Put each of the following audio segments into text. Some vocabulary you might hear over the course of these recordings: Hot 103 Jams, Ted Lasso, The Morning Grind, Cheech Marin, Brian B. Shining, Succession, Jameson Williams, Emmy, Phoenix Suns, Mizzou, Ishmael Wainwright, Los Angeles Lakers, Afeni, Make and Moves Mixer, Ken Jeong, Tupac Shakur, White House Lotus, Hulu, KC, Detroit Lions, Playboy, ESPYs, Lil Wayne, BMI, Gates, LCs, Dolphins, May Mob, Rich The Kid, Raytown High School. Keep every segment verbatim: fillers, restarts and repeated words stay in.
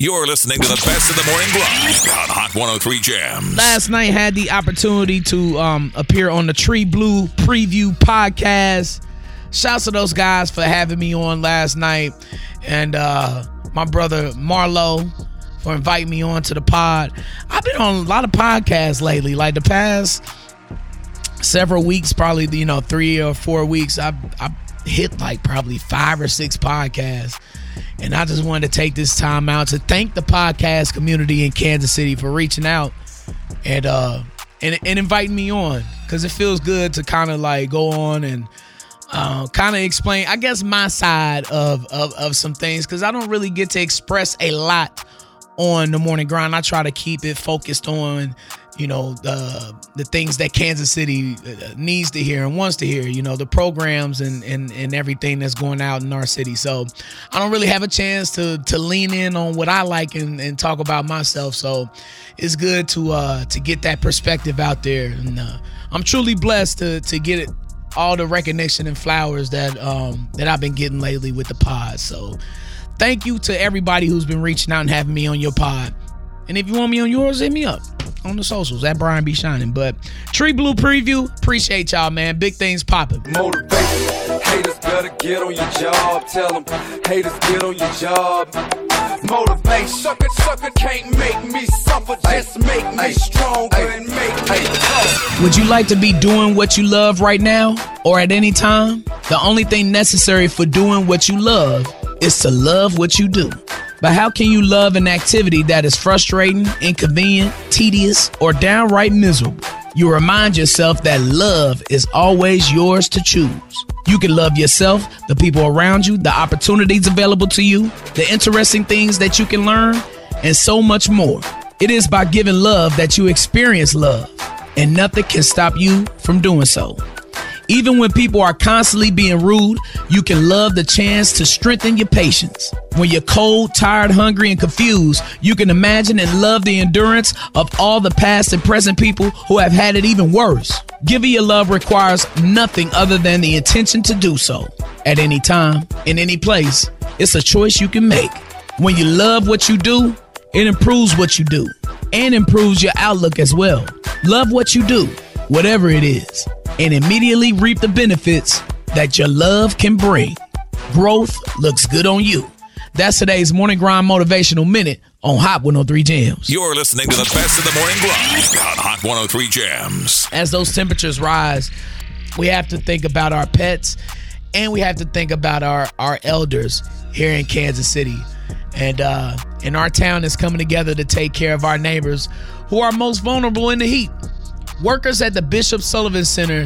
You're listening to the best of the morning blog on Hot one oh three Jams. Last night had the opportunity to um, appear on the Tree Blue Preview Podcast. Shouts to those guys for having me on last night. And uh, my brother Marlo for inviting me on to the pod. I've been on a lot of podcasts lately. Like the past several weeks, probably, you know, three or four weeks, I've, I've hit like probably five or six podcasts. And I just wanted to take this time out to thank the podcast community in Kansas City for reaching out and uh, and, and inviting me on, because it feels good to kind of like go on and uh, kind of explain, I guess, my side of, of, of some things, because I don't really get to express a lot on the morning grind. I try to keep it focused on, you know, the the things that Kansas City needs to hear and wants to hear, you know, the programs and, and, and everything that's going out in our city. So I don't really have a chance to to lean in on what I like and, and talk about myself. So it's good to uh, to get that perspective out there. And uh, I'm truly blessed to to get it, all the recognition and flowers that um, that I've been getting lately with the pod. So thank you to everybody who's been reaching out and having me on your pod. And if you want me on yours, hit me up on the socials at Brian B. Shining. But Tree Blue Preview, appreciate y'all, man. Big things popping. Motivation. Haters better get on your job. Tell them haters get on your job. Motivate. Sucker, sucker can't make me suffer. Just make me stronger and make me tough. Would you like to be doing what you love right now or at any time? The only thing necessary for doing what you love is to love what you do. But how can you love an activity that is frustrating, inconvenient, tedious, or downright miserable? You remind yourself that love is always yours to choose. You can love yourself, the people around you, the opportunities available to you, the interesting things that you can learn, and so much more. It is by giving love that you experience love, and nothing can stop you from doing so. Even when people are constantly being rude, you can love the chance to strengthen your patience. When you're cold, tired, hungry, and confused, you can imagine and love the endurance of all the past and present people who have had it even worse. Giving your love requires nothing other than the intention to do so. At any time, in any place, it's a choice you can make. When you love what you do, it improves what you do and improves your outlook as well. Love what you do, whatever it is, and immediately reap the benefits that your love can bring. Growth looks good on you. That's today's Morning Grind Motivational Minute on Hot one oh three Jams. You're listening to the best of the morning grind on Hot one oh three Jams. As those temperatures rise, we have to think about our pets, and we have to think about our, our elders here in Kansas City. And, uh, and our town is coming together to take care of our neighbors who are most vulnerable in the heat. Workers at the Bishop Sullivan Center,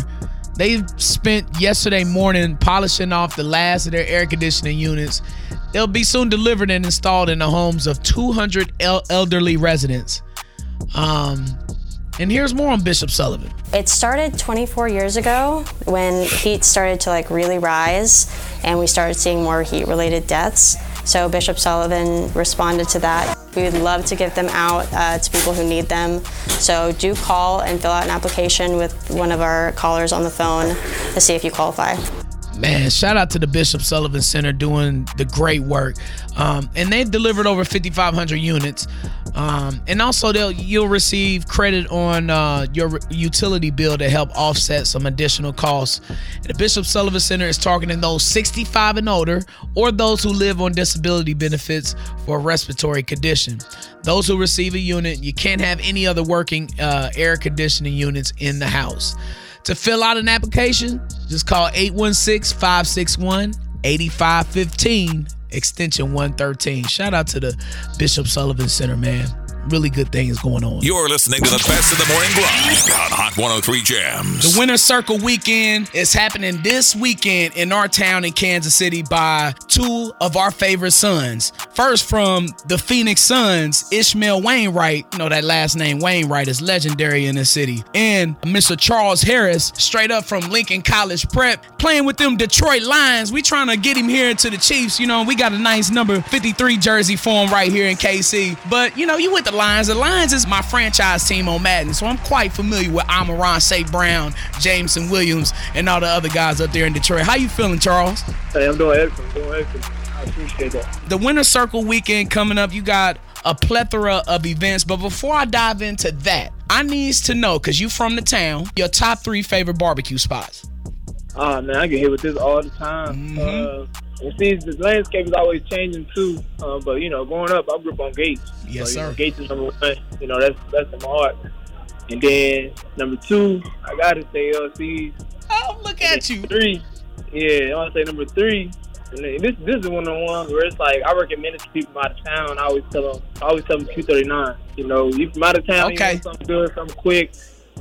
they spent yesterday morning polishing off the last of their air conditioning units. They'll be soon delivered and installed in the homes of two hundred el- elderly residents. Um, and here's more on Bishop Sullivan. It started twenty-four years ago when heat started to like really rise and we started seeing more heat-related deaths. So Bishop Sullivan responded to that. We would love to give them out uh, to people who need them. So do call and fill out an application with one of our callers on the phone to see if you qualify. Man, shout out to the Bishop Sullivan Center doing the great work. Um, and they've delivered over fifty-five hundred units. Um, and also, they'll you'll receive credit on uh, your utility bill to help offset some additional costs. The Bishop Sullivan Center is targeting those sixty-five and older or those who live on disability benefits for a respiratory condition. Those who receive a unit, you can't have any other working uh, air conditioning units in the house. To fill out an application, just call eight one six, five six one, eight five one five, extension one thirteen. Shout out to the Bishop Sullivan Center, man. Really good things going on. You're listening to the best of the morning grind on Hot one oh three Jams. The Winter Circle Weekend is happening this weekend in our town in Kansas City by two of our favorite sons. First, from the Phoenix Suns, Ishmael Wainwright. You know, that last name Wainwright is legendary in the city. And Mister Charles Harris, straight up from Lincoln College Prep, playing with them Detroit Lions. We trying to get him here to the Chiefs. You know, we got a nice number fifty-three jersey for him right here in K C. But, you know, you went to Lions. The Lions is my franchise team on Madden, so I'm quite familiar with Amon-Ra Saint Brown, Jameson Williams, and all the other guys up there in Detroit. How you feeling, Charles? Hey, I'm doing excellent. I'm doing excellent. I appreciate that. The Winter Circle Weekend coming up, you got a plethora of events. But before I dive into that, I needs to know, because you from the town, your top three favorite barbecue spots. Oh, man, I get hit with this all the time. Mm-hmm. Uh, and see, the landscape is always changing, too. Uh, but, you know, growing up, I grew up on Gates. Yes, so, sir. You know, Gates is number one. You know, that's, that's in my heart. And then, number two, I got to say L Cs. Oh, look at you. Three. Yeah, I want to say number three. And this this is one of the ones where it's like I recommend it to people out of town. I always tell them, I always tell them two thirty-nine. You know, you from out of town, okay. You know, something good, something quick.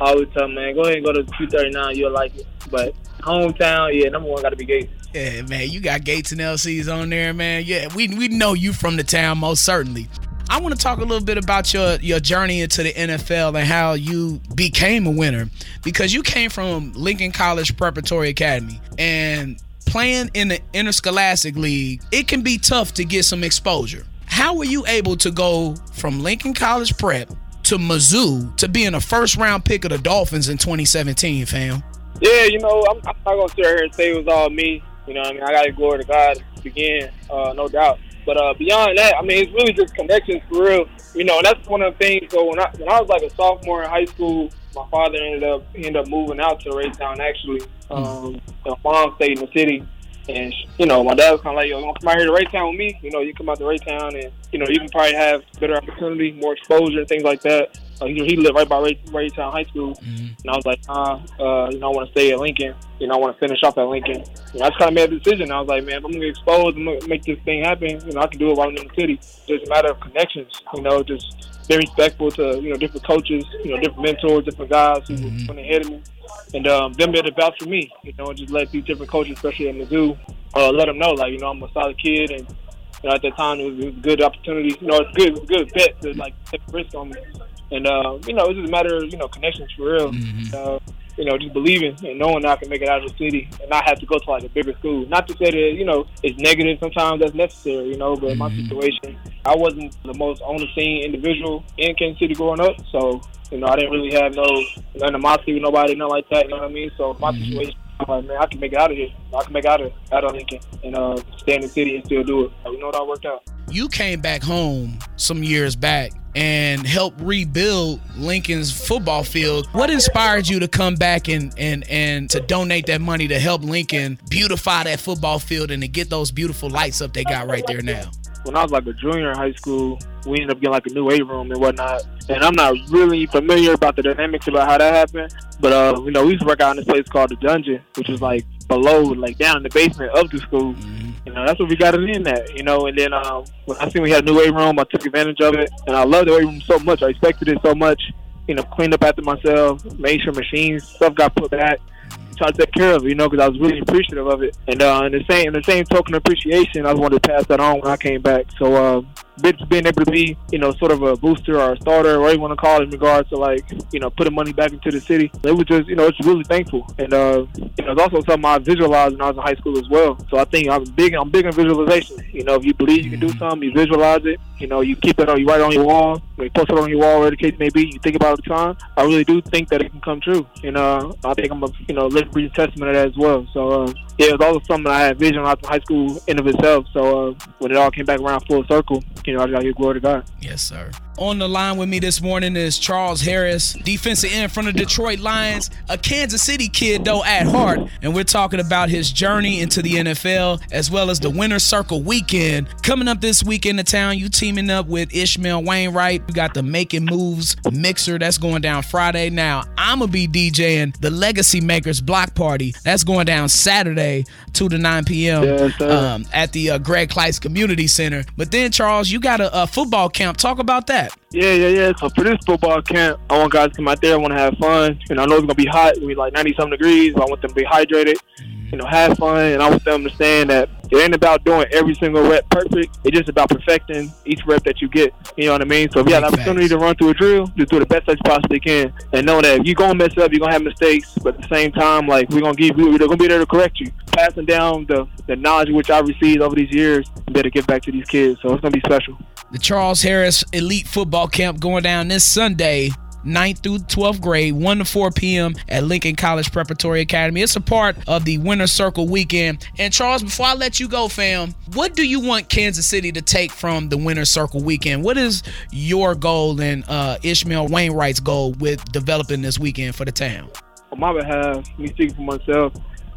I always tell them, man, go ahead and go to two thirty-nine. You'll like it. But hometown, yeah, number one got to be Gates. Yeah, man, you got Gates and L Cs on there, man. Yeah, we we know you from the town, most certainly. I want to talk a little bit about your, your journey into the N F L and how you became a winner, because you came from Lincoln College Preparatory Academy, and playing in the Interscholastic League, it can be tough to get some exposure. How were you able to go from Lincoln College Prep to Mizzou to being a first-round pick of the Dolphins in twenty seventeen, fam? Yeah, you know, I'm, I'm not going to sit here and say it was all me. You know what I mean? I got to glory to God again, uh, no doubt. But uh, beyond that, I mean, it's really just connections for real. You know, and that's one of the things. So when I when I was like a sophomore in high school, my father ended up ended up moving out to Raytown, actually. Um, my mom stayed in the city. And, you know, my dad was kind of like, yo, you want to come out here to Raytown with me? You know, you come out to Raytown and, you know, you can probably have better opportunity, more exposure, things like that. Uh, he, he lived right by Ray, Raytown High School. Mm-hmm. And I was like, nah, uh, you know, I want to stay at Lincoln. You know, I want to finish off at Lincoln. You know, I just kind of made a decision. I was like, man, if I'm going to get exposed and make this thing happen, you know, I can do it while I'm in the city. It's just a matter of connections, you know, just be respectful to, you know, different coaches, you know, different mentors, different guys who mm-hmm. went ahead of me. And um, them be able to vouch for me, you know, and just let these different coaches, especially at Mizzou, uh, let them know, like, you know, I'm a solid kid. And, you know, at that time, it was, it was a good opportunity. You know, it's good, it was a good bet to, like, take a risk on me. And, uh, you know, it's just a matter of, you know, connections for real. Mm-hmm. Uh, you know, just believing and knowing that I can make it out of the city and not have to go to, like, a bigger school. Not to say that, you know, it's negative. Sometimes that's necessary, you know, but mm-hmm. my situation, I wasn't the most on-the-scene individual in Kansas City growing up. So, you know, I didn't really have no animosity with nobody, nothing like that, you know what I mean? So my mm-hmm. situation, I'm like, man, I can make it out of here. I can make it out of, out of Lincoln and uh, stay in the city and still do it. So, you know, it all worked out. You came back home some years back and helped rebuild Lincoln's football field. What inspired you to come back and, and, and to donate that money to help Lincoln beautify that football field and to get those beautiful lights up they got right there now? When I was like a junior in high school, we ended up getting like a new weight room and whatnot. And I'm not really familiar about the dynamics about how that happened. But, uh, you know, we used to work out in this place called The Dungeon, which is like below, like down in the basement of the school. Mm-hmm. You know, that's what we got it in at, you know. And then um, when I seen we had a new weight room, I took advantage of it. And I loved the weight room so much. I respected it so much. You know, cleaned up after myself, made sure machines, stuff got put back. Tried to take care of it, you know, because I was really appreciative of it. And uh, in the same in the same token of appreciation, I wanted to pass that on when I came back. So uh, being able to be, you know, sort of a booster or a starter, or whatever you want to call it, in regards to, like, you know, putting money back into the city, it was just, you know, it's really thankful. And, uh, you know, it's also something I visualized when I was in high school as well. So I think I'm big, I'm big on visualization. You know, if you believe you can do something, you visualize it. You know, you keep it on, you write it on your wall, or you post it on your wall, whatever the case may be, you think about it all the time. I really do think that it can come true. And uh, I think I'm a, you know, living breathing testament of that as well. So, uh, yeah, it was also something I had vision when I was in high school in of itself. So uh, when it all came back around full circle, you know, I got to give glory to God. Yes, sir. On the line with me this morning is Charles Harris, defensive end from the Detroit Lions, a Kansas City kid, though, at heart. And we're talking about his journey into the N F L as well as the Winter Circle Weekend. Coming up this week in the town, you teaming up with Ishmael Wainwright. We got the Make and Moves Mixer. That's going down Friday. Now, I'm going to be DJing the Legacy Makers Block Party. That's going down Saturday, two to nine p.m. Yes, um, at the uh, Greg Kleist Community Center. But then, Charles, you got a, a football camp. Talk about that. Yeah, yeah, yeah. So for this football camp, I want guys to come out there. I want to have fun. And I know it's going to be hot. It'll be like ninety-something degrees. But I want them to be hydrated, you know, have fun. And I want them to understand that it ain't about doing every single rep perfect. It's just about perfecting each rep that you get. You know what I mean? So if you have an opportunity to run through a drill, just do the best that you possibly can. And know that if you're going to mess up, you're going to have mistakes. But at the same time, like, we're going to give you, we're going to be there to correct you. Passing down the, the knowledge which I received over these years, better give back to these kids. So it's going to be special. The Charles Harris Elite Football Camp going down this Sunday, ninth through twelfth grade, one to four p.m. at Lincoln College Preparatory Academy. It's a part of the Winter Circle Weekend. And Charles, before I let you go, fam, what do you want Kansas City to take from the Winter Circle Weekend? What is your goal and uh, Ishmael Wainwright's goal with developing this weekend for the town? On my behalf, me speaking for myself,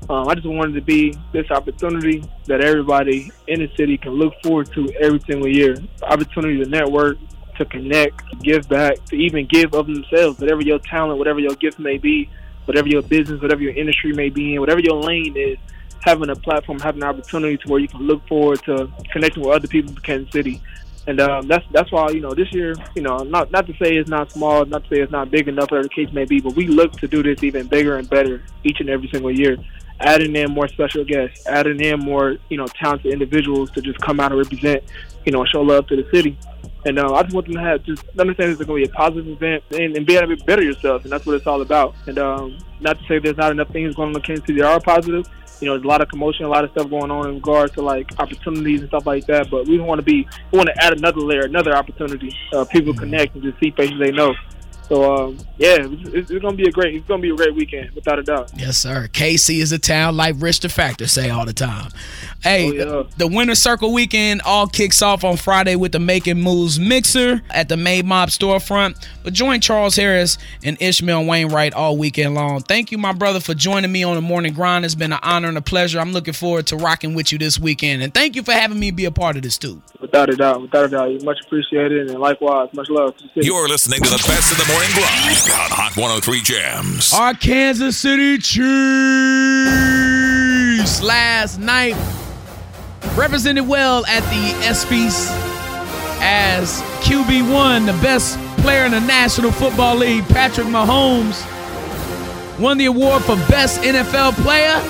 Um, I just wanted to be this opportunity that everybody in the city can look forward to every single year. The opportunity to network, to connect, to give back, to even give of themselves, whatever your talent, whatever your gift may be, whatever your business, whatever your industry may be in, whatever your lane is, having a platform, having an opportunity to where you can look forward to connecting with other people in Kansas City. And um, that's that's why, you know, this year, you know, not not to say it's not small, not to say it's not big enough, whatever the case may be, but we look to do this even bigger and better each and every single year, adding in more special guests, adding in more, you know, talented individuals to just come out and represent, you know, show love to the city. And uh, I just want them to have, just understand this is going to be a positive event and, and be able to better yourself. And that's what it's all about. And um, not to say there's not enough things going on in Kansas City that are positive. You know, there's a lot of commotion, a lot of stuff going on in regards to, like, opportunities and stuff like that. But we want to be, we want to add another layer, another opportunity. Uh, people connect and just see faces they know. So, um, yeah, it's, it's going to be a great, it's going to be a great weekend, without a doubt. Yes, sir. K C is a town like Rich the Factor say all the time. Hey, oh, yeah. The Winter Circle Weekend all kicks off on Friday with the Make and Moves Mixer at the May Mob storefront. But join Charles Harris and Ishmael Wainwright all weekend long. Thank you, my brother, for joining me on the Morning Grind. It's been an honor and a pleasure. I'm looking forward to rocking with you this weekend. And thank you for having me be a part of this, too. Without a doubt, without a doubt. You're much appreciated, and likewise, much love. You're listening to the best of the Morning Grind on Hot one oh three Jams. Our Kansas City Chiefs last night represented well at the ESPYs as Q B one, the best player in the National Football League, Patrick Mahomes, won the award for Best N F L Player.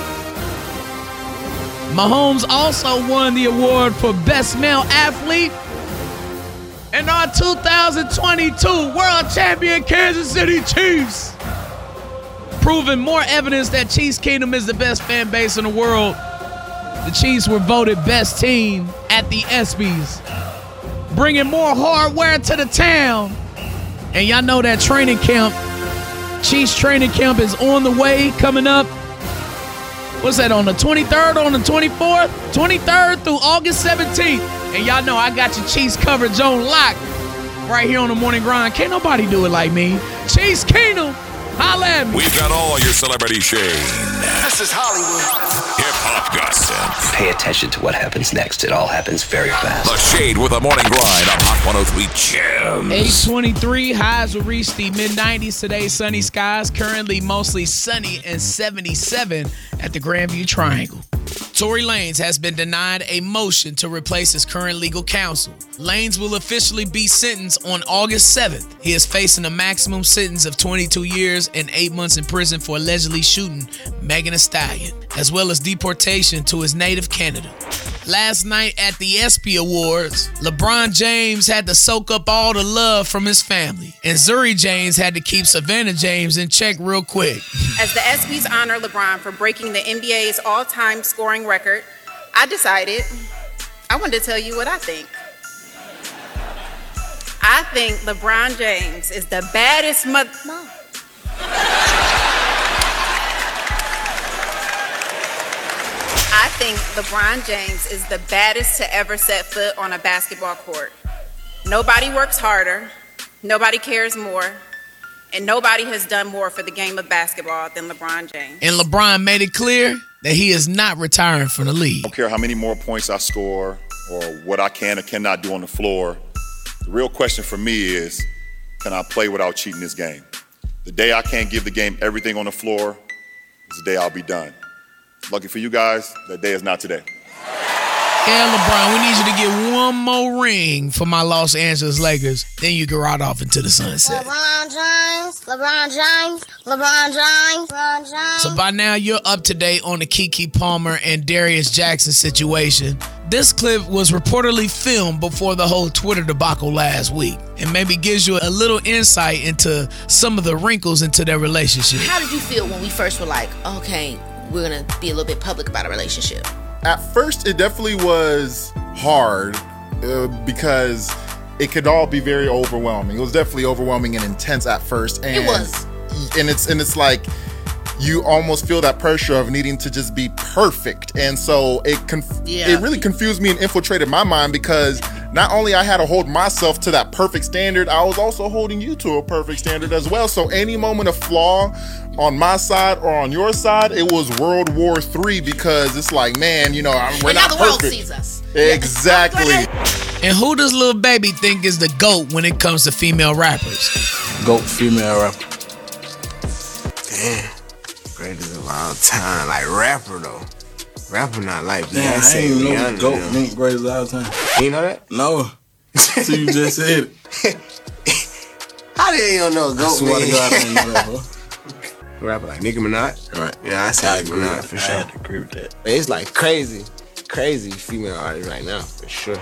Mahomes also won the award for Best Male Athlete. And our two thousand twenty-two World Champion Kansas City Chiefs, proving more evidence that Chiefs Kingdom is the best fan base in the world. The Chiefs were voted best team at the ESPYs, bringing more hardware to the town. And y'all know that training camp, Chiefs training camp, is on the way, coming up. What's that, on the twenty-third, on the twenty-fourth? twenty-third through August seventeenth. And y'all know I got your Chiefs coverage on lock right here on the Morning Grind. Can't nobody do it like me. Chiefs Kingdom, holla at me. We've got all your celebrity shade. This is Hollywood. Hip-hop gossip. Pay attention to what happens next. It all happens very fast. The Shade with a Morning Grind on Hot one oh three Jams. eight twenty-three, highs will reach the mid-nineties today. Sunny skies, currently mostly sunny and seventy-seven at the Grandview Triangle. Tory Lanes has been denied a motion to replace his current legal counsel. Lanes will officially be sentenced on August seventh. He is facing a maximum sentence of twenty-two years and eight months in prison for allegedly shooting Megan Estallion, as well as deportation to his native Canada. Last night at the ESPY Awards, LeBron James had to soak up all the love from his family, and Zuri James had to keep Savannah James in check real quick. As the ESPYs honor LeBron for breaking the N B A's all-time scoring record, I decided I wanted to tell you what I think. I think LeBron James is the baddest mother... No. I think LeBron James is the baddest to ever set foot on a basketball court. Nobody works harder, nobody cares more, and nobody has done more for the game of basketball than LeBron James. And LeBron made it clear that he is not retiring from the league. I don't care how many more points I score or what I can or cannot do on the floor. The real question for me is, can I play without cheating this game? The day I can't give the game everything on the floor is the day I'll be done. Lucky for you guys, that day is not today. Yeah, LeBron, we need you to get one more ring for my Los Angeles Lakers. Then you can ride off into the sunset. LeBron James, LeBron James, LeBron James, LeBron James. So by now, you're up to date on the Keke Palmer and Darius Jackson situation. This clip was reportedly filmed before the whole Twitter debacle last week, and maybe gives you a little insight into some of the wrinkles into their relationship. How did you feel when we first were like, okay, we're gonna be a little bit public about our relationship? At first, it definitely was hard uh, because it could all be very overwhelming. It was definitely overwhelming and intense at first. And, it was. And it's, and it's like you almost feel that pressure of needing to just be perfect. And so it conf- yeah. it really confused me and infiltrated my mind, because not only I had to hold myself to that perfect standard, I was also holding you to a perfect standard as well. So any moment of flaw on my side or on your side, it was World War Three, because it's like, man, you know, we're and not now the perfect. World sees us. Exactly. And who does Lil Baby think is the GOAT when it comes to female rappers? GOAT female rapper. Damn. Greatest of all time. Like rapper though. Rapper not like Beyonce. Yeah, I ain't even know the GOAT meant greatest of all time. You know that? No. So you just said it. How do you don't know GOAT meant? I swear to God I don't know that, bro. Rapper like Nicki Minaj. Right. Yeah, I said Nicki Minaj for sure. I agree with that. It's like crazy. Crazy female artist right now, for sure.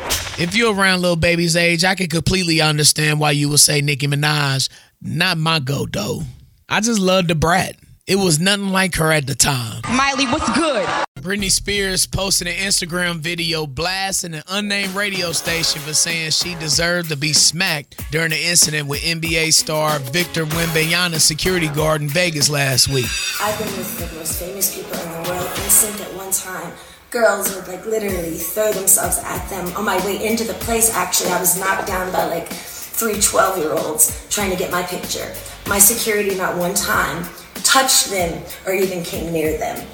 If you're around Lil Baby's age, I can completely understand why you would say Nicki Minaj. Not my GOAT, though. I just loved the brat. It was nothing like her at the time. Miley, what's good? Britney Spears posted an Instagram video blasting an unnamed radio station for saying she deserved to be smacked during the incident with N B A star Victor Wembanyama's security guard in Vegas last week. I've been with the most famous people in the world in sync at one time. Girls would like literally throw themselves at them. On my way into the place, actually, I was knocked down by like three twelve-year-olds trying to get my picture. My security not one time touched them or even came near them.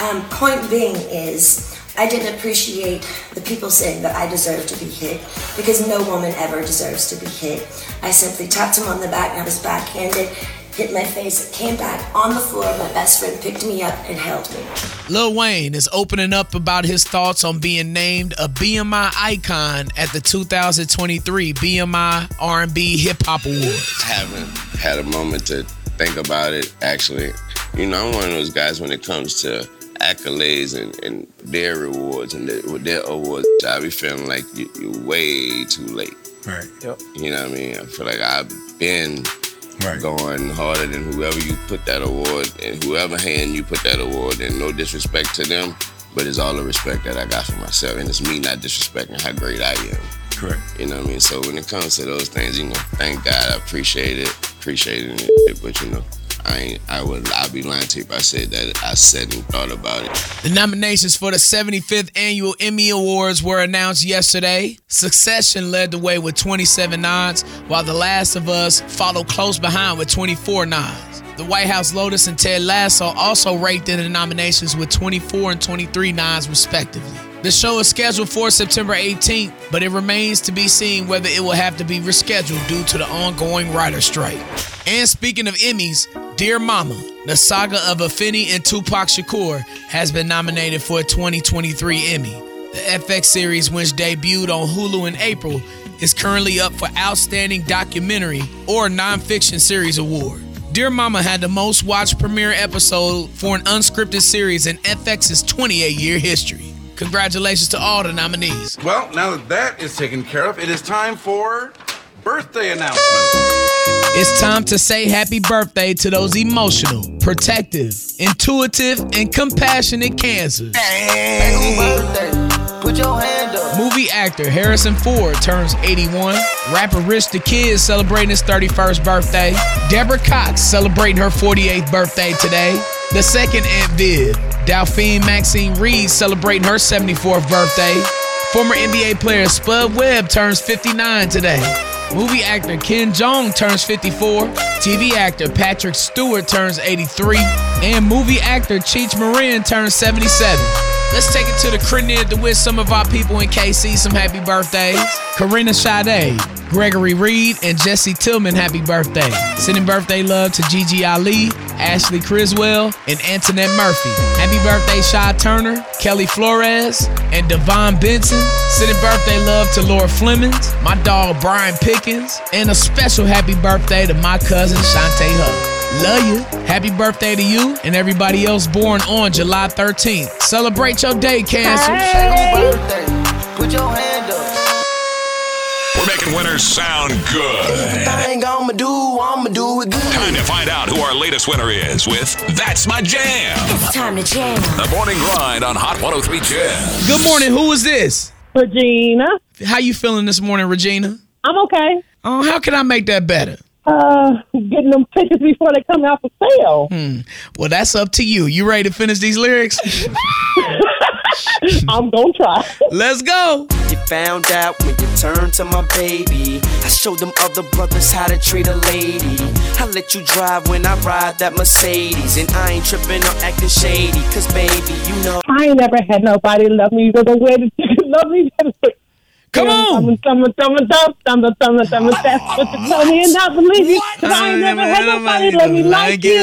Um, point being is, I didn't appreciate the people saying that I deserved to be hit, because no woman ever deserves to be hit. I simply tapped him on the back and I was backhanded. Hit my face, it came back on the floor. My best friend picked me up and held me. Lil Wayne is opening up about his thoughts on being named a B M I icon at the two thousand twenty-three B M I R and B Hip Hop Awards. I haven't had a moment to think about it, actually. You know, I'm one of those guys when it comes to accolades and, and their rewards and their, with their awards, I be feeling like you, you're way too late. Right. Yep. You know what I mean? I feel like I've been... Right. Going harder than whoever you put that award, and whoever hand you put that award, and no disrespect to them, but it's all the respect that I got for myself, and it's me not disrespecting how great I am. Correct. You know what I mean? So when it comes to those things, you know, thank God, I appreciate it, appreciating it, but you know, I ain't, I would, I'd be lying to you if I said that I said and thought about it. The nominations for the seventy-fifth Annual Emmy Awards were announced yesterday. Succession led the way with twenty-seven nods, while The Last of Us followed close behind with twenty-four nods. The White House Lotus and Ted Lasso also raked in the nominations with twenty-four and twenty-three nods, respectively. The show is scheduled for September eighteenth, but it remains to be seen whether it will have to be rescheduled due to the ongoing writer's strike. And speaking of Emmys, Dear Mama, the saga of Afeni and Tupac Shakur, has been nominated for a twenty twenty-three Emmy. The F X series, which debuted on Hulu in April, is currently up for Outstanding Documentary or Nonfiction Series Award. Dear Mama had the most watched premiere episode for an unscripted series in F X's twenty-eight year history. Congratulations to all the nominees. Well, now that that is taken care of, it is time for birthday announcements. It's time to say happy birthday to those emotional, protective, intuitive, and compassionate Kansas. Happy birthday. Put your hand up. Movie actor Harrison Ford turns eighty-one. Rapper Rich the Kid celebrating his thirty-first birthday. Deborah Cox celebrating her forty-eighth birthday today. The second Aunt Viv, Delphine Maxine Reed, celebrating her seventy-fourth birthday. Former N B A player Spud Webb turns fifty-nine today. Movie actor Ken Jeong turns fifty-four. T V actor Patrick Stewart turns eighty-three. And movie actor Cheech Marin turns seventy-seven. Let's take it to the crib to wish some of our people in K C some happy birthdays. Karina Sade, Gregory Reed, and Jesse Tillman happy birthday. Sending birthday love to Gigi Ali, Ashley Criswell, and Antoinette Murphy. Happy birthday, Shy Turner, Kelly Flores, and Devon Benson. Sending birthday love to Laura Flemings, my dog Brian Pickens, and a special happy birthday to my cousin Shantae Huck. Love you. Happy birthday to you and everybody else born on July thirteenth. Celebrate your day, Kansas. Happy birthday. Put your hand up. We're making winners sound good. Everything I'ma do, I'ma do it good. Time to find out who our latest winner is with That's My Jam. It's time to jam. The morning grind on Hot one oh three Jams. Good morning. Who is this? Regina. How you feeling this morning, Regina? I'm okay. Oh, how can I make that better? Uh, getting them pictures before they come out for sale. Hmm. Well, that's up to you. You ready to finish these lyrics? I'm gonna try. Let's go. You found out when you turned to my baby. I showed them other brothers how to treat a lady. I let you drive when I ride that Mercedes. And I ain't tripping or acting shady. Cause baby, you know I ain't never had nobody love me the way that you can love me. Come on. That's what you tell me and not believe you. Cause I ain't never had nobody love me like you.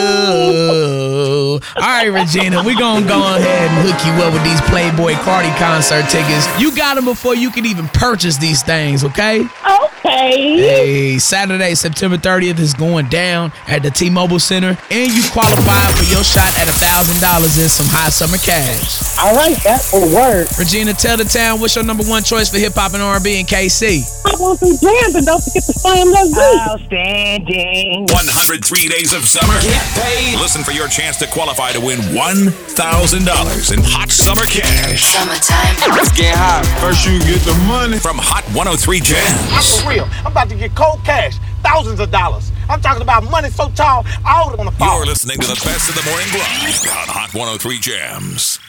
All right, Regina, we're going to go ahead and hook you up with these Playboy Cardi concert tickets. You got them before you can even purchase these things, okay? Okay. Hey, Saturday, September thirtieth is going down at the T-Mobile Center, and you qualify for your shot at one thousand dollars in some high summer cash. All right, that will work. Regina, tell the town what's your number one choice for hip-hop and R and B in K C. I want some jams, and don't forget to slam those beats. Outstanding. one hundred three days of summer. Get paid. Listen for your chance to qualify to win one thousand dollars in hot summer cash. Summertime. Let's get hot. First you get the money. From Hot one oh three Jams. I'm for real. I'm about to get cold cash. Thousands of dollars. I'm talking about money so tall, I ought to want to fall. You're listening to the best of the morning blog on Hot one oh three Jams.